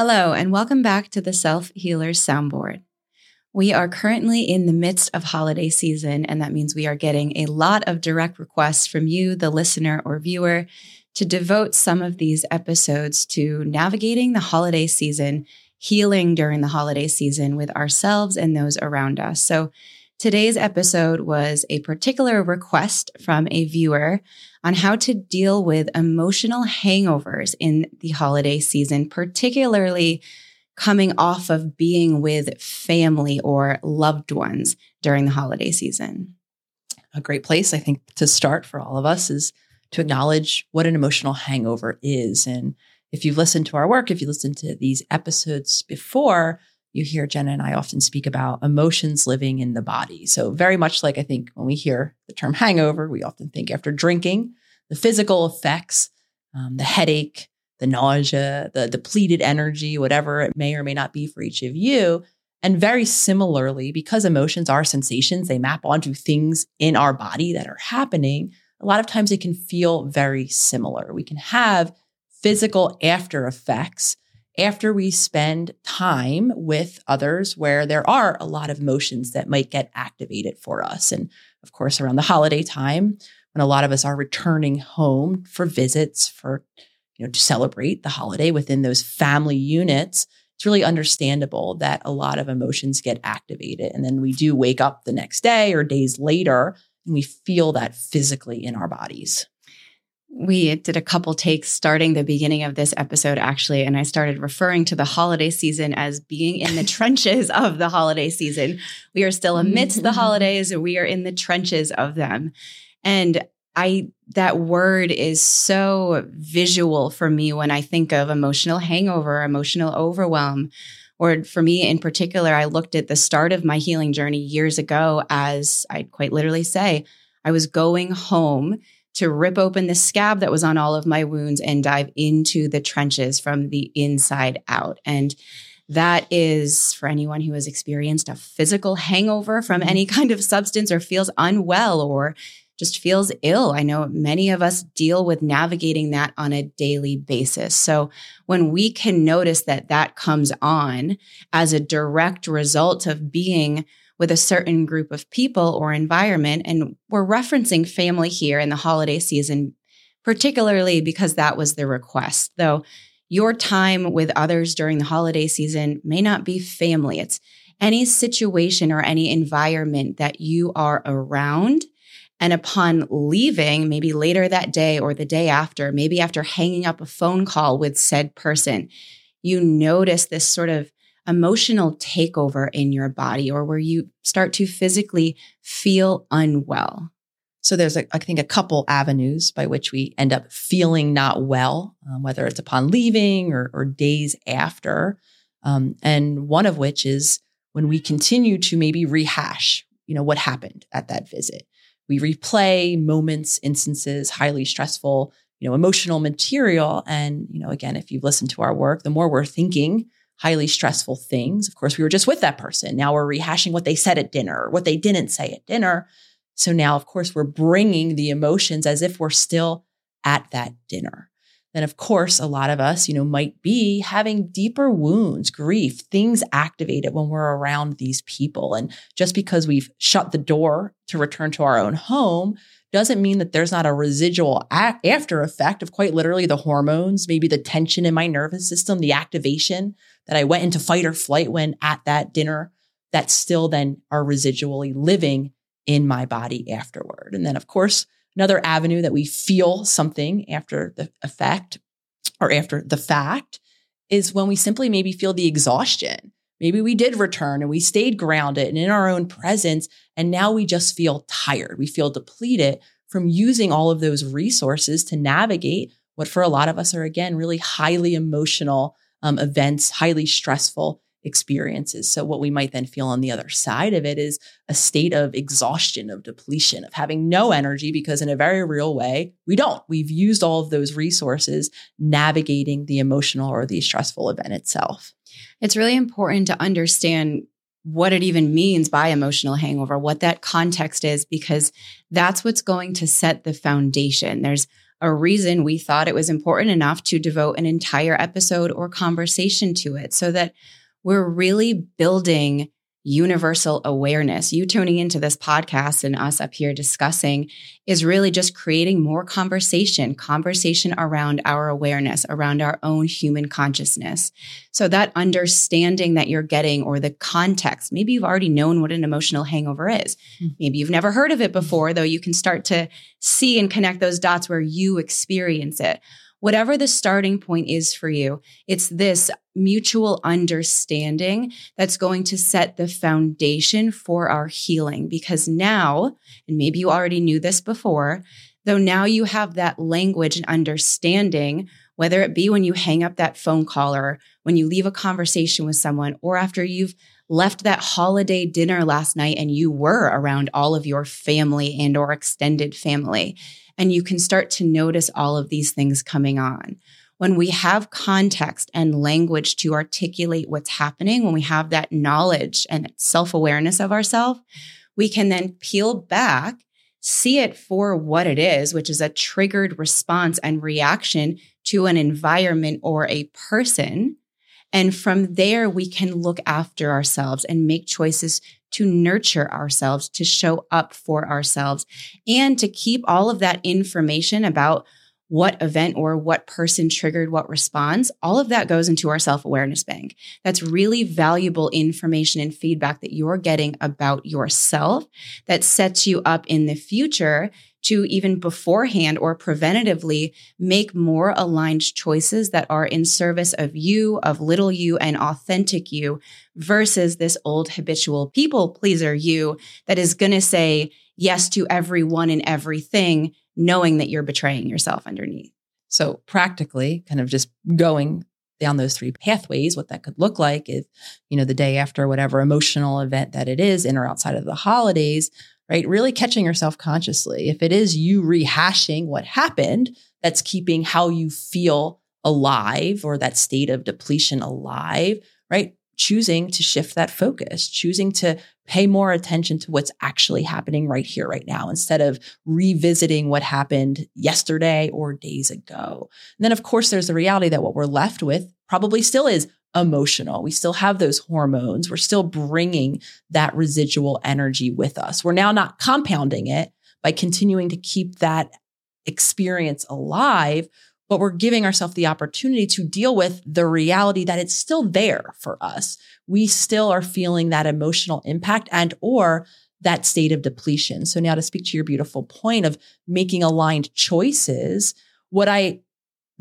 Hello, and welcome back to the Self Healers Soundboard. We are currently in the midst of holiday season, and that means we are getting a lot of direct requests from you, the listener or viewer, to devote some of these episodes to navigating the holiday season, healing during the holiday season with ourselves and those around us. So today's episode was a particular request from a viewer on how to deal with emotional hangovers in the holiday season, particularly coming off of being with family or loved ones during the holiday season. A great place, I think, to start for all of us is to acknowledge what an emotional hangover is. And if you've listened to our work, if you listened to these episodes before, you hear Jenna and I often speak about emotions living in the body. So very much like I think when we hear the term hangover, we often think after drinking, the physical effects, the headache, the nausea, the depleted energy, whatever it may or may not be for each of you. And very similarly, because emotions are sensations, they map onto things in our body that are happening. A lot of times it can feel very similar. We can have physical after effects after we spend time with others where there are a lot of emotions that might get activated for us. And of course, around the holiday time, when a lot of us are returning home for visits, for to celebrate the holiday within those family units, it's really understandable that a lot of emotions get activated. And then we do wake up the next day or days later, and we feel that physically in our bodies. We did a couple takes starting the beginning of this episode, actually, and I started referring to the holiday season as being in the trenches of the holiday season. We are still amidst the holidays, we are in the trenches of them. And that word is so visual for me when I think of emotional hangover, emotional overwhelm, or for me in particular, I looked at the start of my healing journey years ago as, I'd quite literally say, I was going home to rip open the scab that was on all of my wounds and dive into the trenches from the inside out. And that is, for anyone who has experienced a physical hangover from any kind of substance or feels unwell or just feels ill. I know many of us deal with navigating that on a daily basis. So when we can notice that that comes on as a direct result of being with a certain group of people or environment, and we're referencing family here in the holiday season, particularly because that was the request, though your time with others during the holiday season may not be family. It's any situation or any environment that you are around. And upon leaving, maybe later that day or the day after, maybe after hanging up a phone call with said person, you notice this sort of emotional takeover in your body or where you start to physically feel unwell. So there's, I think, a couple avenues by which we end up feeling not well, whether it's upon leaving or days after. And one of which is when we continue to maybe rehash, what happened at that visit. We replay moments, instances, highly stressful, emotional material. And, again, if you've listened to our work, the more we're thinking highly stressful things, of course, we were just with that person. Now we're rehashing what they said at dinner, or what they didn't say at dinner. So now, of course, we're bringing the emotions as if we're still at that dinner. Then, of course, a lot of us, might be having deeper wounds, grief, things activated when we're around these people. And just because we've shut the door to return to our own home doesn't mean that there's not a residual after effect of quite literally the hormones, maybe the tension in my nervous system, the activation that I went into fight or flight when at that dinner that still then are residually living in my body afterward. And then, of course, another avenue that we feel something after the effect or after the fact is when we simply maybe feel the exhaustion. Maybe we did return and we stayed grounded and in our own presence, and now we just feel tired. We feel depleted from using all of those resources to navigate what for a lot of us are, again, really highly emotional events, highly stressful experiences. So what we might then feel on the other side of it is a state of exhaustion, of depletion, of having no energy, because in a very real way, we've used all of those resources navigating the emotional or the stressful event itself. It's really important to understand what it even means by emotional hangover, what that context is, because that's what's going to set the foundation. There's a reason we thought it was important enough to devote an entire episode or conversation to it, so that we're really building universal awareness. You tuning into this podcast and us up here discussing is really just creating more conversation around our awareness, around our own human consciousness. So that understanding that you're getting, or the context, maybe you've already known what an emotional hangover is. Maybe you've never heard of it before, though you can start to see and connect those dots where you experience it. Whatever the starting point is for you, it's this mutual understanding that's going to set the foundation for our healing. Because now, and maybe you already knew this before, though now you have that language and understanding, whether it be when you hang up that phone call, or when you leave a conversation with someone, or after you've left that holiday dinner last night and you were around all of your family and or extended family. And you can start to notice all of these things coming on. When we have context and language to articulate what's happening, when we have that knowledge and self-awareness of ourselves, we can then peel back, see it for what it is, which is a triggered response and reaction to an environment or a person. And from there, we can look after ourselves and make choices to nurture ourselves, to show up for ourselves, and to keep all of that information about what event or what person triggered what response. All of that goes into our self-awareness bank. That's really valuable information and feedback that you're getting about yourself that sets you up in the future to even beforehand or preventatively make more aligned choices that are in service of you, of little you, and authentic you, versus this old habitual people pleaser you that is going to say yes to everyone and everything, knowing that you're betraying yourself underneath. So practically, kind of just going down those three pathways, what that could look like is, the day after whatever emotional event that it is, in or outside of the holidays, right? Really catching yourself consciously. If it is you rehashing what happened, that's keeping how you feel alive, or that state of depletion alive, right? Choosing to shift that focus, choosing to pay more attention to what's actually happening right here, right now, instead of revisiting what happened yesterday or days ago. And then, of course, there's the reality that what we're left with probably still is emotional. We still have those hormones. We're still bringing that residual energy with us. We're now not compounding it by continuing to keep that experience alive, but we're giving ourselves the opportunity to deal with the reality that it's still there for us. We still are feeling that emotional impact and or that state of depletion. So now, to speak to your beautiful point of making aligned choices,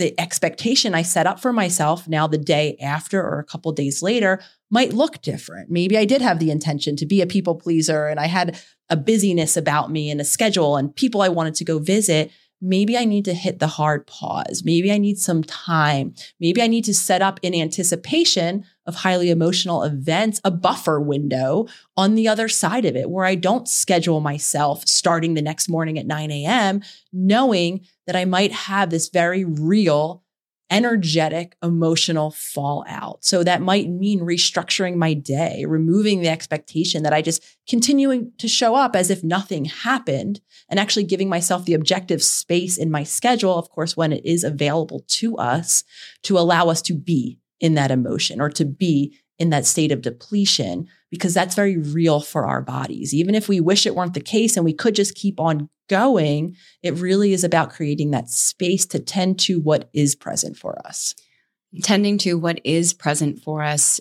the expectation I set up for myself now the day after or a couple days later might look different. Maybe I did have the intention to be a people pleaser, and I had a busyness about me and a schedule and people I wanted to go visit. Maybe I need to hit the hard pause. Maybe I need some time. Maybe I need to set up, in anticipation of highly emotional events, a buffer window on the other side of it, where I don't schedule myself starting the next morning at 9 a.m., knowing that I might have this very real, energetic, emotional fallout. So that might mean restructuring my day, removing the expectation that I just continuing to show up as if nothing happened, and actually giving myself the objective space in my schedule, of course, when it is available to us, to allow us to be in that emotion or to be in that state of depletion, because that's very real for our bodies. Even if we wish it weren't the case and we could just keep on going, it really is about creating that space to tend to what is present for us. Tending to what is present for us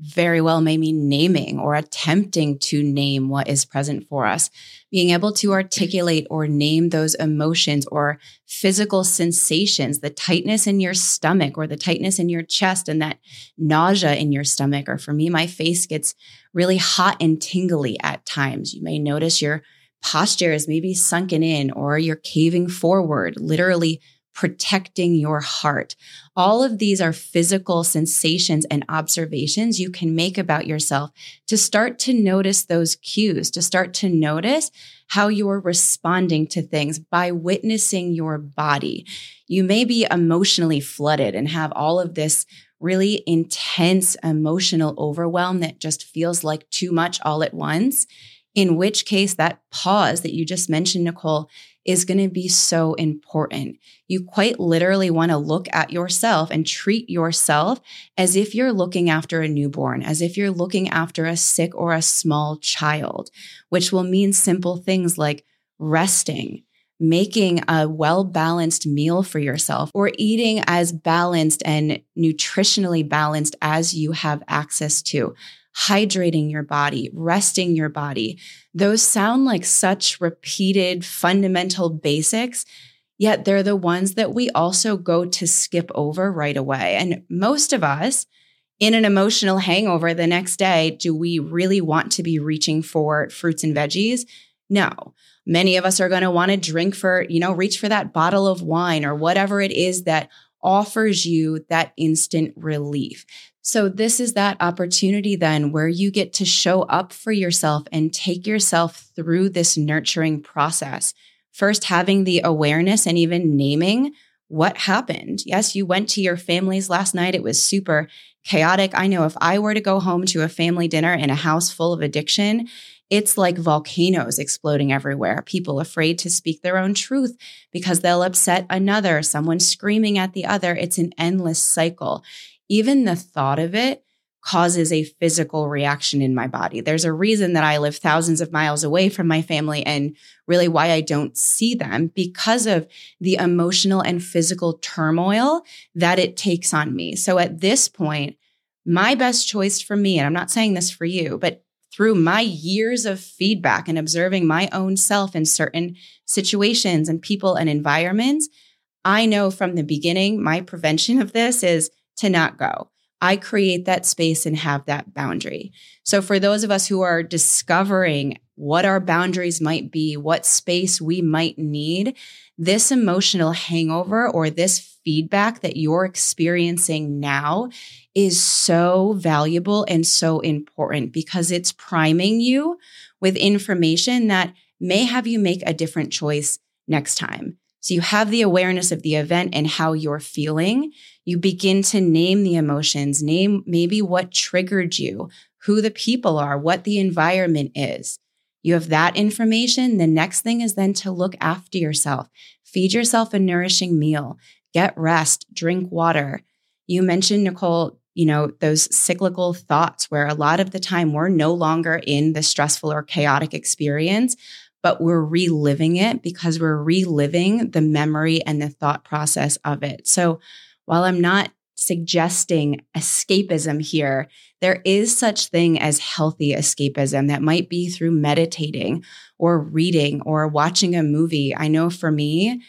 very well may mean naming or attempting to name what is present for us. Being able to articulate or name those emotions or physical sensations, the tightness in your stomach or the tightness in your chest and that nausea in your stomach. Or for me, my face gets really hot and tingly at times. You may notice your posture is maybe sunken in, or you're caving forward, literally protecting your heart. All of these are physical sensations and observations you can make about yourself to start to notice those cues, to start to notice how you're responding to things by witnessing your body. You may be emotionally flooded and have all of this really intense emotional overwhelm that just feels like too much all at once, in which case that pause that you just mentioned, Nicole, is going to be so important. You quite literally want to look at yourself and treat yourself as if you're looking after a newborn, as if you're looking after a sick or a small child, which will mean simple things like resting, making a well-balanced meal for yourself, or eating as balanced and nutritionally balanced as you have access to, hydrating your body, resting your body. Those sound like such repeated fundamental basics, yet they're the ones that we also go to skip over right away. And most of us, in an emotional hangover the next day, do we really want to be reaching for fruits and veggies? No. Many of us are going to want to drink for, reach for that bottle of wine or whatever it is that offers you that instant relief. So this is that opportunity then where you get to show up for yourself and take yourself through this nurturing process. First, having the awareness and even naming what happened. Yes, you went to your family's last night. It was super chaotic. I know if I were to go home to a family dinner in a house full of addiction, it's like volcanoes exploding everywhere. People afraid to speak their own truth because they'll upset another, someone screaming at the other. It's an endless cycle. Even the thought of it causes a physical reaction in my body. There's a reason that I live thousands of miles away from my family and really why I don't see them, because of the emotional and physical turmoil that it takes on me. So at this point, my best choice for me, and I'm not saying this for you, but through my years of feedback and observing my own self in certain situations and people and environments, I know from the beginning, my prevention of this is to not go. I create that space and have that boundary. So for those of us who are discovering what our boundaries might be, what space we might need, this emotional hangover or this feedback that you're experiencing now is so valuable and so important, because it's priming you with information that may have you make a different choice next time. So you have the awareness of the event and how you're feeling. You begin to name the emotions, name maybe what triggered you, who the people are, what the environment is. You have that information. The next thing is then to look after yourself. Feed yourself a nourishing meal. Get rest, drink water. You mentioned, Nicole, those cyclical thoughts where a lot of the time we're no longer in the stressful or chaotic experience, but we're reliving it because we're reliving the memory and the thought process of it. So while I'm not suggesting escapism here, there is such thing as healthy escapism that might be through meditating or reading or watching a movie. I know for me,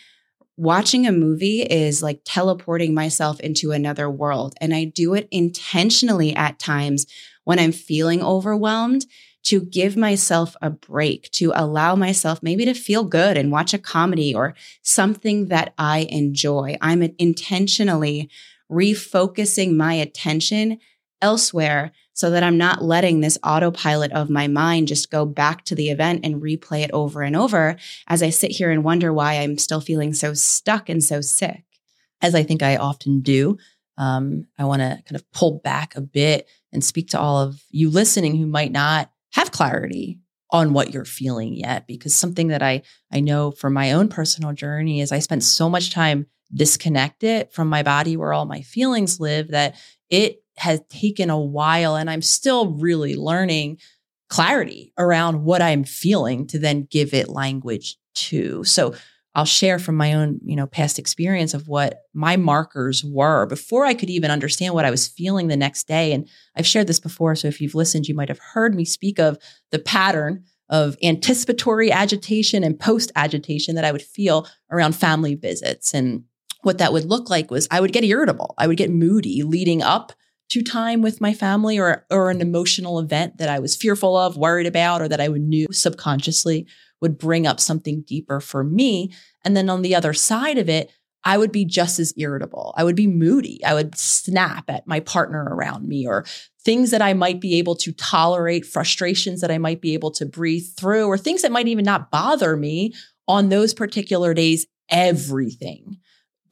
watching a movie is like teleporting myself into another world. And I do it intentionally at times when I'm feeling overwhelmed to give myself a break, to allow myself maybe to feel good and watch a comedy or something that I enjoy. I'm intentionally refocusing my attention elsewhere so that I'm not letting this autopilot of my mind just go back to the event and replay it over and over as I sit here and wonder why I'm still feeling so stuck and so sick. As I think I often do, I want to kind of pull back a bit and speak to all of you listening who might not have clarity on what you're feeling yet, because something that I know from my own personal journey is I spent so much time disconnected from my body where all my feelings live that it has taken a while, and I'm still really learning clarity around what I'm feeling to then give it language to. So I'll share from my own, past experience of what my markers were before I could even understand what I was feeling the next day. And I've shared this before, so if you've listened, you might have heard me speak of the pattern of anticipatory agitation and post-agitation that I would feel around family visits. And what that would look like was I would get irritable. I would get moody leading up to time with my family or an emotional event that I was fearful of, worried about, or that I knew subconsciously would bring up something deeper for me. And then on the other side of it, I would be just as irritable. I would be moody. I would snap at my partner around me, or things that I might be able to tolerate, frustrations that I might be able to breathe through, or things that might even not bother me on those particular days. Everything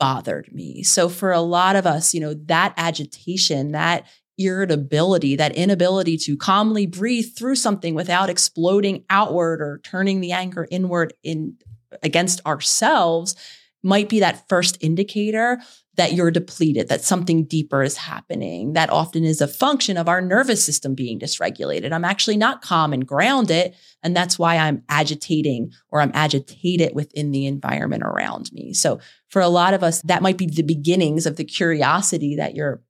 bothered me. So for a lot of us, that agitation, that irritability, that inability to calmly breathe through something without exploding outward or turning the anger inward in against ourselves might be that first indicator that you're depleted, that something deeper is happening. That often is a function of our nervous system being dysregulated. I'm actually not calm and grounded, and that's why I'm agitating or I'm agitated within the environment around me. So for a lot of us, that might be the beginnings of the curiosity that you're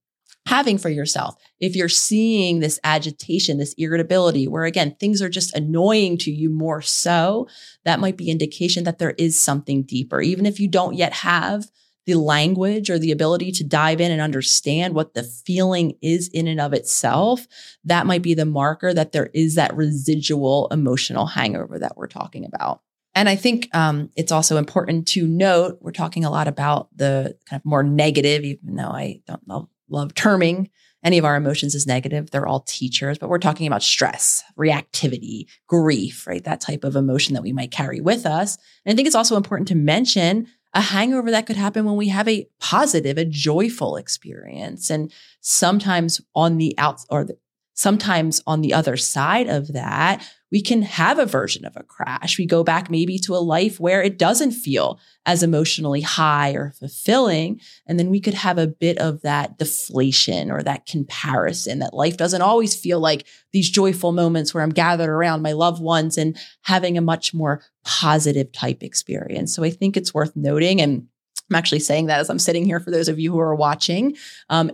having for yourself. If you're seeing this agitation, this irritability, where again, things are just annoying to you more so, that might be indication that there is something deeper. Even if you don't yet have the language or the ability to dive in and understand what the feeling is in and of itself, that might be the marker that there is that residual emotional hangover that we're talking about. And I think it's also important to note, we're talking a lot about the kind of more negative, even though I don't love terming any of our emotions as negative. They're all teachers, but we're talking about stress, reactivity, grief, right? That type of emotion that we might carry with us. And I think it's also important to mention a hangover that could happen when we have a positive, a joyful experience. And sometimes on the other side of that, we can have a version of a crash. We go back maybe to a life where it doesn't feel as emotionally high or fulfilling. And then we could have a bit of that deflation or that comparison that life doesn't always feel like these joyful moments where I'm gathered around my loved ones and having a much more positive type experience. So I think it's worth noting, and I'm actually saying that as I'm sitting here for those of you who are watching,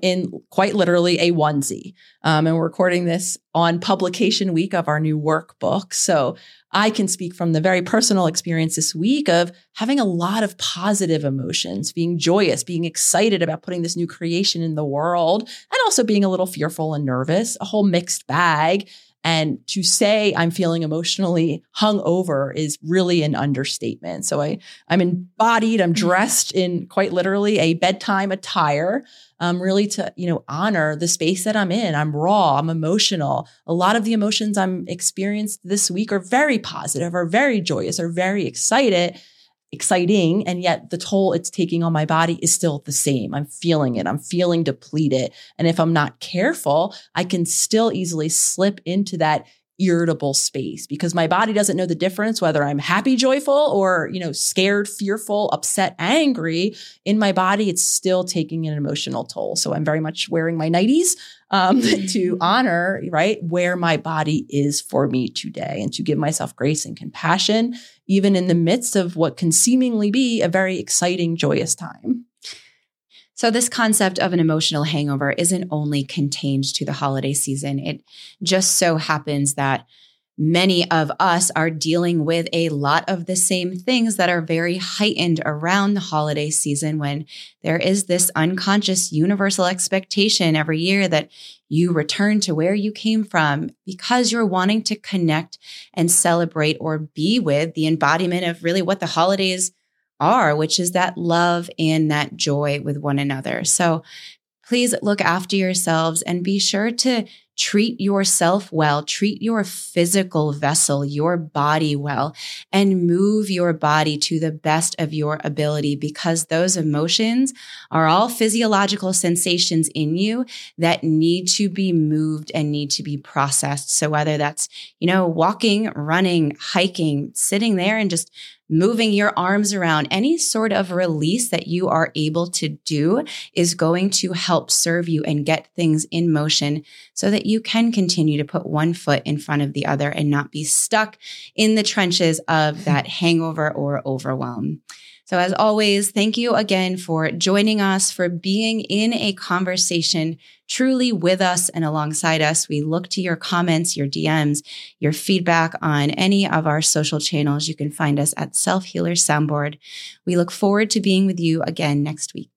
in quite literally a onesie. And we're recording this on publication week of our new workbook. So I can speak from the very personal experience this week of having a lot of positive emotions, being joyous, being excited about putting this new creation in the world, and also being a little fearful and nervous, a whole mixed bag. And to say I'm feeling emotionally hungover is really an understatement. So I'm embodied, I'm dressed in quite literally a bedtime attire, really to, honor the space that I'm in. I'm raw, I'm emotional. A lot of the emotions I'm experienced this week are very positive, are very joyous, are very exciting. And yet the toll it's taking on my body is still the same. I'm feeling it. I'm feeling depleted. And if I'm not careful, I can still easily slip into that irritable space because my body doesn't know the difference whether I'm happy, joyful, or, scared, fearful, upset, angry. In my body, it's still taking an emotional toll. So I'm very much wearing my nighties to honor, right, where my body is for me today and to give myself grace and compassion, even in the midst of what can seemingly be a very exciting, joyous time. So this concept of an emotional hangover isn't only contained to the holiday season. It just so happens that many of us are dealing with a lot of the same things that are very heightened around the holiday season when there is this unconscious universal expectation every year that you return to where you came from because you're wanting to connect and celebrate or be with the embodiment of really what the holidays are, which is that love and that joy with one another. So please look after yourselves and be sure to treat yourself well, treat your physical vessel, your body well, and move your body to the best of your ability because those emotions are all physiological sensations in you that need to be moved and need to be processed. So whether that's, walking, running, hiking, sitting there and just moving your arms around, any sort of release that you are able to do is going to help serve you and get things in motion so that you can continue to put one foot in front of the other and not be stuck in the trenches of that hangover or overwhelm. So as always, thank you again for joining us, for being in a conversation truly with us and alongside us. We look to your comments, your DMs, your feedback on any of our social channels. You can find us at Self Healer Soundboard. We look forward to being with you again next week.